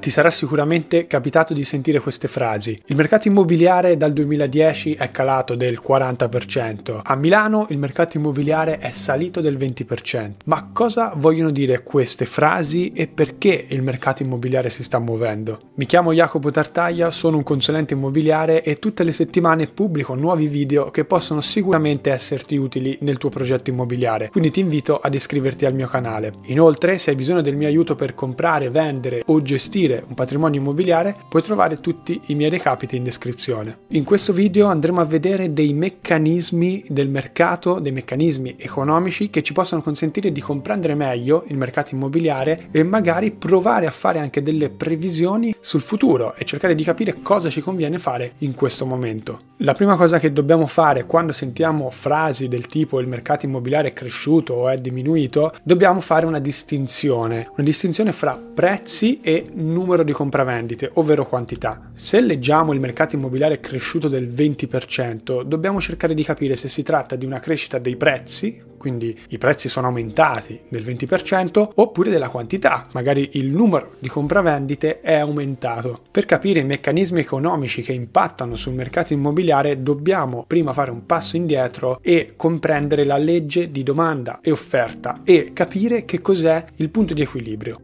Ti sarà sicuramente capitato di sentire queste frasi. Il mercato immobiliare dal 2010 è calato del 40%. A Milano il mercato immobiliare è salito del 20%. Ma cosa vogliono dire queste frasi e perché il mercato immobiliare si sta muovendo? Mi chiamo Jacopo Tartaglia, sono un consulente immobiliare e tutte le settimane pubblico nuovi video che possono sicuramente esserti utili nel tuo progetto immobiliare. Quindi ti invito ad iscriverti al mio canale. Inoltre, se hai bisogno del mio aiuto per comprare, vendere o gestire un patrimonio immobiliare, puoi trovare tutti i miei recapiti in descrizione. In questo video andremo a vedere dei meccanismi del mercato, dei meccanismi economici che ci possono consentire di comprendere meglio il mercato immobiliare e magari provare a fare anche delle previsioni sul futuro e cercare di capire cosa ci conviene fare in questo momento. La prima cosa che dobbiamo fare quando sentiamo frasi del tipo il mercato immobiliare è cresciuto o è diminuito, dobbiamo fare una distinzione fra prezzi e numero di compravendite, ovvero quantità. Se leggiamo il mercato immobiliare è cresciuto del 20%, dobbiamo cercare di capire se si tratta di una crescita dei prezzi, quindi i prezzi sono aumentati del 20%, oppure della quantità, magari il numero di compravendite è aumentato. Per capire i meccanismi economici che impattano sul mercato immobiliare dobbiamo prima fare un passo indietro e comprendere la legge di domanda e offerta e capire che cos'è il punto di equilibrio.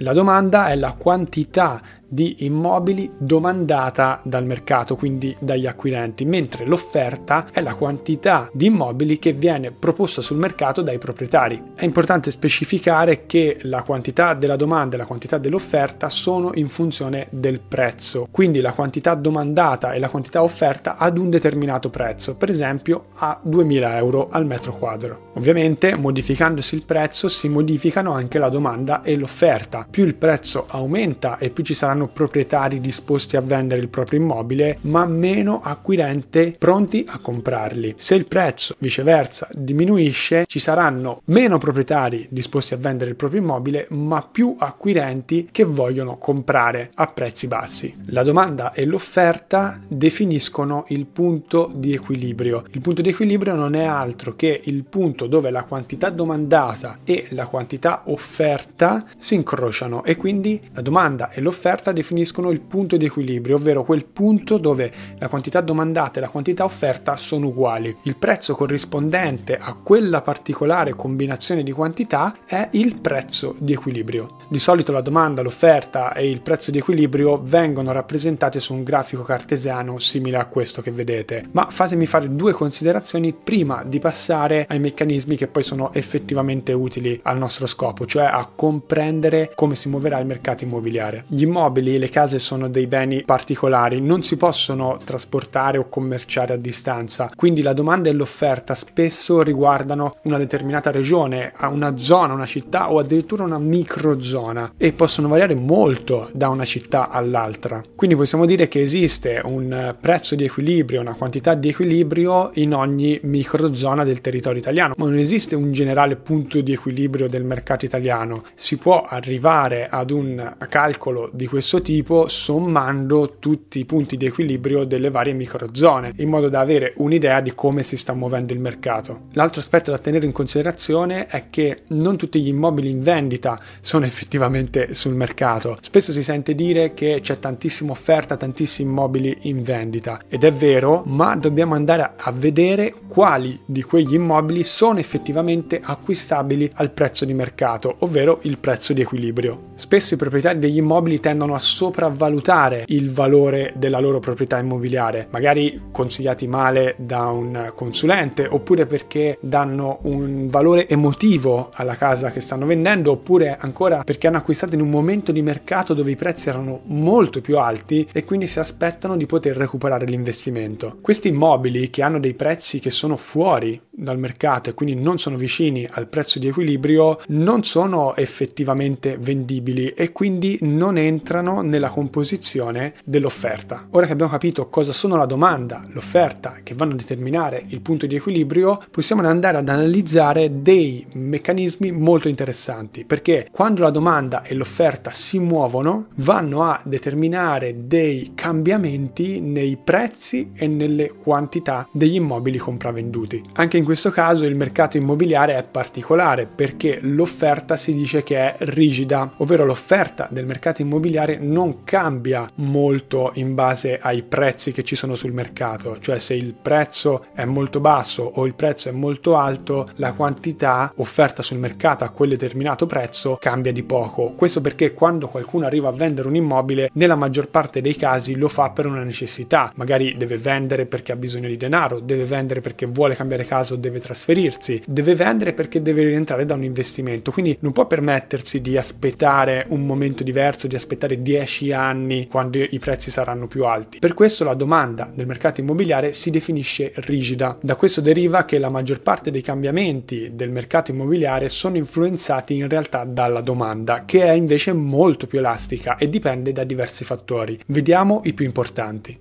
La domanda è la quantità di immobili domandata dal mercato, quindi dagli acquirenti, mentre l'offerta è la quantità di immobili che viene proposta sul mercato dai proprietari. È importante specificare che la quantità della domanda e la quantità dell'offerta sono in funzione del prezzo, quindi la quantità domandata e la quantità offerta ad un determinato prezzo, per esempio a 2000 euro al metro quadro. Ovviamente, modificandosi il prezzo, si modificano anche la domanda e l'offerta. Più il prezzo aumenta e più ci saranno proprietari disposti a vendere il proprio immobile, ma meno acquirenti pronti a comprarli. Se il prezzo viceversa diminuisce, ci saranno meno proprietari disposti a vendere il proprio immobile, ma più acquirenti che vogliono comprare a prezzi bassi. La domanda e l'offerta definiscono il punto di equilibrio. Il punto di equilibrio non è altro che il punto dove la quantità domandata e la quantità offerta si incrociano, e quindi la domanda e l'offerta definiscono il punto di equilibrio, ovvero quel punto dove la quantità domandata e la quantità offerta sono uguali. Il prezzo corrispondente a quella particolare combinazione di quantità è il prezzo di equilibrio. Di solito la domanda, l'offerta e il prezzo di equilibrio vengono rappresentate su un grafico cartesiano simile a questo che vedete, ma fatemi fare due considerazioni prima di passare ai meccanismi che poi sono effettivamente utili al nostro scopo, cioè a comprendere come si muoverà il mercato immobiliare. Gli immobili e le case sono dei beni particolari, non si possono trasportare o commerciare a distanza, quindi la domanda e l'offerta spesso riguardano una determinata regione, una zona, una città o addirittura una microzona, e possono variare molto da una città all'altra. Quindi possiamo dire che esiste un prezzo di equilibrio, una quantità di equilibrio in ogni microzona del territorio italiano, ma non esiste un generale punto di equilibrio del mercato italiano. Si può arrivare ad un calcolo di questo tipo sommando tutti i punti di equilibrio delle varie microzone, in modo da avere un'idea di come si sta muovendo il mercato. L'altro aspetto da tenere in considerazione è che non tutti gli immobili in vendita sono effettivamente sul mercato. Spesso si sente dire che c'è tantissima offerta, tantissimi immobili in vendita, ed è vero, ma dobbiamo andare a vedere quali di quegli immobili sono effettivamente acquistabili al prezzo di mercato, ovvero il prezzo di equilibrio. Spesso i proprietari degli immobili tendono a sopravvalutare il valore della loro proprietà immobiliare, magari consigliati male da un consulente, oppure perché danno un valore emotivo alla casa che stanno vendendo, oppure ancora perché hanno acquistato in un momento di mercato dove i prezzi erano molto più alti e quindi si aspettano di poter recuperare l'investimento. Questi immobili che hanno dei prezzi che sono fuori dal mercato e quindi non sono vicini al prezzo di equilibrio non sono effettivamente vendibili e quindi non entrano nella composizione dell'offerta. Ora che abbiamo capito cosa sono la domanda, l'offerta che vanno a determinare il punto di equilibrio, possiamo andare ad analizzare dei meccanismi molto interessanti, perché quando la domanda e l'offerta si muovono vanno a determinare dei cambiamenti nei prezzi e nelle quantità degli immobili compravenduti. Anche in questo caso il mercato immobiliare è particolare perché l'offerta si dice che è rigida, ovvero l'offerta del mercato immobiliare non cambia molto in base ai prezzi che ci sono sul mercato, cioè se il prezzo è molto basso o il prezzo è molto alto, la quantità offerta sul mercato a quel determinato prezzo cambia di poco. Questo perché quando qualcuno arriva a vendere un immobile, nella maggior parte dei casi lo fa per una necessità, magari deve vendere perché ha bisogno di denaro, deve vendere perché vuole cambiare casa o deve trasferirsi, deve vendere perché deve rientrare da un investimento, quindi non può permettersi di aspettare un momento diverso, di aspettare 10 anni quando i prezzi saranno più alti. Per questo la domanda del mercato immobiliare si definisce rigida. Da questo deriva che la maggior parte dei cambiamenti del mercato immobiliare sono influenzati in realtà dalla domanda, che è invece molto più elastica e dipende da diversi fattori. Vediamo i più importanti.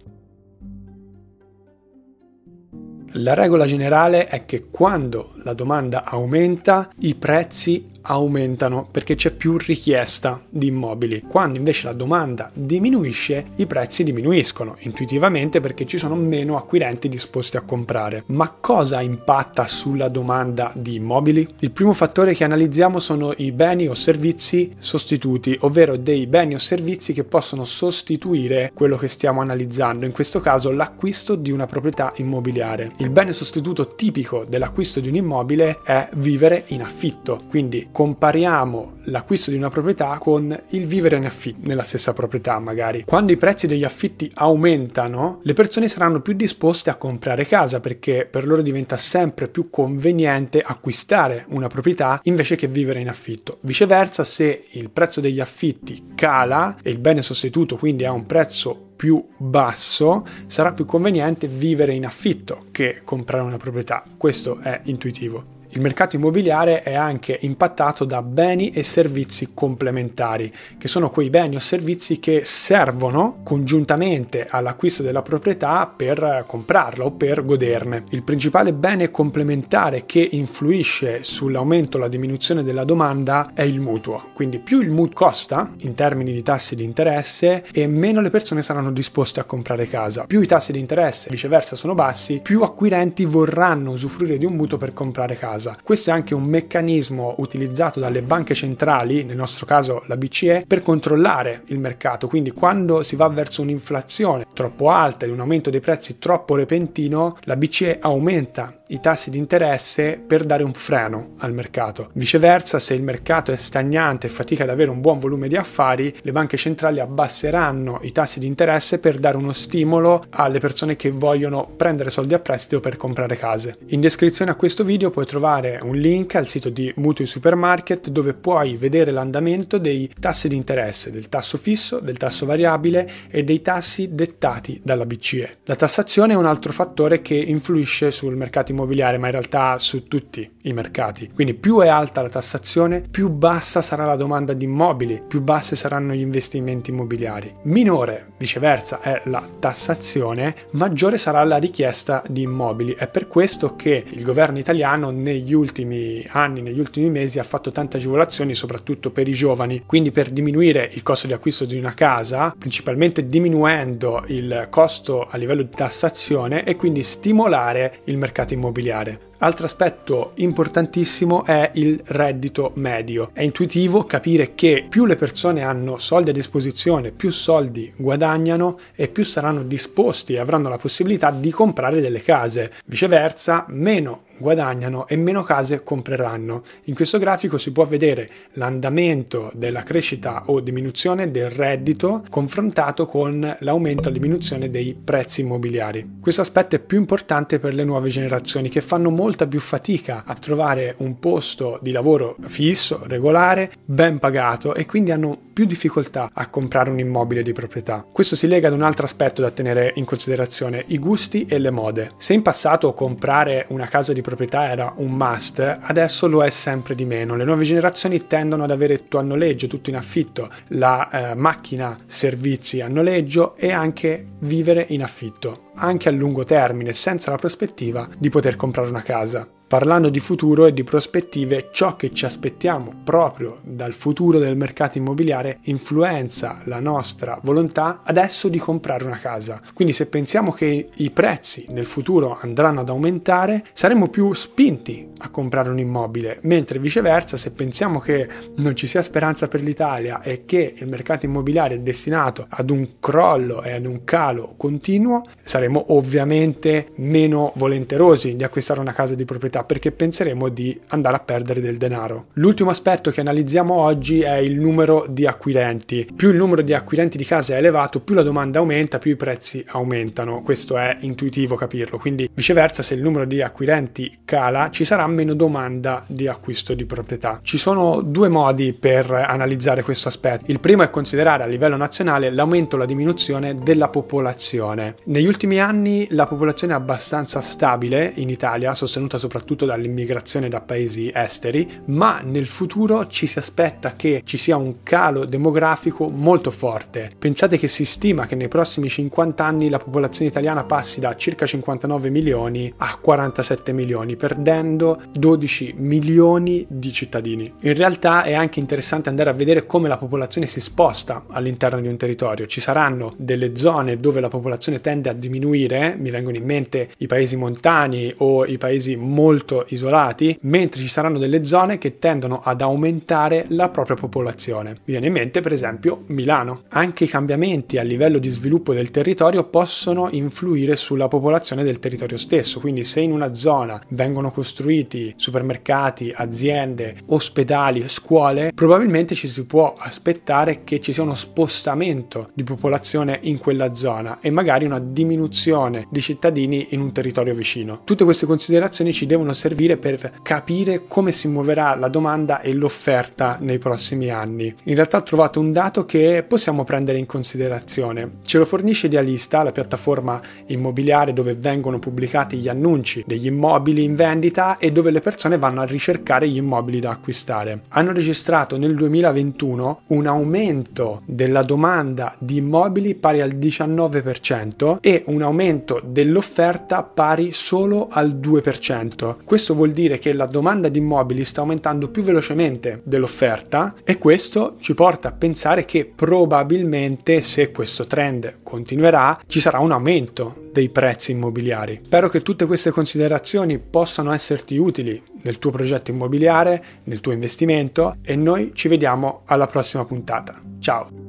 La regola generale è che quando la domanda aumenta, i prezzi aumentano perché c'è più richiesta di immobili. Quando invece la domanda diminuisce, i prezzi diminuiscono intuitivamente perché ci sono meno acquirenti disposti a comprare. Ma cosa impatta sulla domanda di immobili? Il primo fattore che analizziamo sono i beni o servizi sostituti, ovvero dei beni o servizi che possono sostituire quello che stiamo analizzando, in questo caso l'acquisto di una proprietà immobiliare. Il bene sostituto tipico dell'acquisto di un immobile è vivere in affitto, quindi compariamo l'acquisto di una proprietà con il vivere in affitto nella stessa proprietà. Magari quando i prezzi degli affitti aumentano, le persone saranno più disposte a comprare casa perché per loro diventa sempre più conveniente acquistare una proprietà invece che vivere in affitto. Viceversa, se il prezzo degli affitti cala e il bene sostituto quindi ha un prezzo più basso, sarà più conveniente vivere in affitto che comprare una proprietà. Questo è intuitivo. Il mercato immobiliare è anche impattato da beni e servizi complementari, che sono quei beni o servizi che servono congiuntamente all'acquisto della proprietà per comprarla o per goderne. Il principale bene complementare che influisce sull'aumento o la diminuzione della domanda è il mutuo. Quindi più il mutuo costa in termini di tassi di interesse e meno le persone saranno disposte a comprare casa. Più i tassi di interesse viceversa sono bassi, più acquirenti vorranno usufruire di un mutuo per comprare casa. Questo è anche un meccanismo utilizzato dalle banche centrali, nel nostro caso la BCE, per controllare il mercato. Quindi quando si va verso un'inflazione troppo alta e un aumento dei prezzi troppo repentino, la BCE aumenta i tassi di interesse per dare un freno al mercato. Viceversa, se il mercato è stagnante e fatica ad avere un buon volume di affari, le banche centrali abbasseranno i tassi di interesse per dare uno stimolo alle persone che vogliono prendere soldi a prestito per comprare case. In descrizione a questo video puoi trovare un link al sito di Mutui Supermarket dove puoi vedere l'andamento dei tassi di interesse, del tasso fisso, del tasso variabile e dei tassi dettati dalla BCE. La tassazione è un altro fattore che influisce sul mercato immobiliare, ma in realtà su tutti i mercati. Quindi più è alta la tassazione, più bassa sarà la domanda di immobili, più bassi saranno gli investimenti immobiliari. Minore, viceversa, è la tassazione, maggiore sarà la richiesta di immobili. È per questo che il governo italiano negli ultimi anni, negli ultimi mesi, ha fatto tante agevolazioni, soprattutto per i giovani, quindi per diminuire il costo di acquisto di una casa, principalmente diminuendo il costo a livello di tassazione e quindi stimolare il mercato immobiliare. Altro aspetto importantissimo è il reddito medio. È intuitivo capire che più le persone hanno soldi a disposizione, più soldi guadagnano e più saranno disposti e avranno la possibilità di comprare delle case. Viceversa, meno guadagnano e meno case compreranno. In questo grafico si può vedere l'andamento della crescita o diminuzione del reddito confrontato con l'aumento o diminuzione dei prezzi immobiliari. Questo aspetto è più importante per le nuove generazioni che fanno molta più fatica a trovare un posto di lavoro fisso, regolare, ben pagato e quindi hanno più difficoltà a comprare un immobile di proprietà. Questo si lega ad un altro aspetto da tenere in considerazione, i gusti e le mode. Se in passato comprare una casa di proprietà era un must, adesso lo è sempre di meno. Le nuove generazioni tendono ad avere tutto a noleggio, tutto in affitto, la macchina, servizi a noleggio e anche vivere in affitto. anche a lungo termine, senza la prospettiva di poter comprare una casa. Parlando di futuro e di prospettive, ciò che ci aspettiamo proprio dal futuro del mercato immobiliare influenza la nostra volontà adesso di comprare una casa. Quindi se pensiamo che i prezzi nel futuro andranno ad aumentare, saremo più spinti a comprare un immobile, mentre viceversa se pensiamo che non ci sia speranza per l'Italia e che il mercato immobiliare è destinato ad un crollo e ad un calo continuo, saremo ovviamente meno volenterosi di acquistare una casa di proprietà, perché penseremo di andare a perdere del denaro. L'ultimo aspetto che analizziamo oggi è il numero di acquirenti. Più il numero di acquirenti di casa è elevato, più la domanda aumenta, più i prezzi aumentano. Questo è intuitivo capirlo. Quindi viceversa, se il numero di acquirenti cala, ci sarà meno domanda di acquisto di proprietà. Ci sono due modi per analizzare questo aspetto. Il primo è considerare a livello nazionale l'aumento o la diminuzione della popolazione. Negli ultimi anni la popolazione è abbastanza stabile in Italia, sostenuta soprattutto dall'immigrazione da paesi esteri, ma nel futuro ci si aspetta che ci sia un calo demografico molto forte. Pensate che si stima che nei prossimi 50 anni la popolazione italiana passi da circa 59 milioni a 47 milioni, perdendo 12 milioni di cittadini. In realtà è anche interessante andare a vedere come la popolazione si sposta all'interno di un territorio. Ci saranno delle zone dove la popolazione tende a diminuire, mi vengono in mente i paesi montani o i paesi molto isolati, mentre ci saranno delle zone che tendono ad aumentare la propria popolazione. Mi viene in mente per esempio Milano. Anche i cambiamenti a livello di sviluppo del territorio possono influire sulla popolazione del territorio stesso, quindi se in una zona vengono costruiti supermercati, aziende, ospedali, scuole, probabilmente ci si può aspettare che ci sia uno spostamento di popolazione in quella zona e magari una diminuzione di cittadini in un territorio vicino. Tutte queste considerazioni ci devono servire per capire come si muoverà la domanda e l'offerta nei prossimi anni. In realtà ho trovato un dato che possiamo prendere in considerazione. Ce lo fornisce Idealista, la piattaforma immobiliare dove vengono pubblicati gli annunci degli immobili in vendita e dove le persone vanno a ricercare gli immobili da acquistare. Hanno registrato nel 2021 un aumento della domanda di immobili pari al 19% e un aumento dell'offerta pari solo al 2%. Questo vuol dire che la domanda di immobili sta aumentando più velocemente dell'offerta e questo ci porta a pensare che probabilmente, se questo trend continuerà, ci sarà un aumento dei prezzi immobiliari. Spero che tutte queste considerazioni possano esserti utili nel tuo progetto immobiliare, nel tuo investimento, e noi ci vediamo alla prossima puntata. Ciao!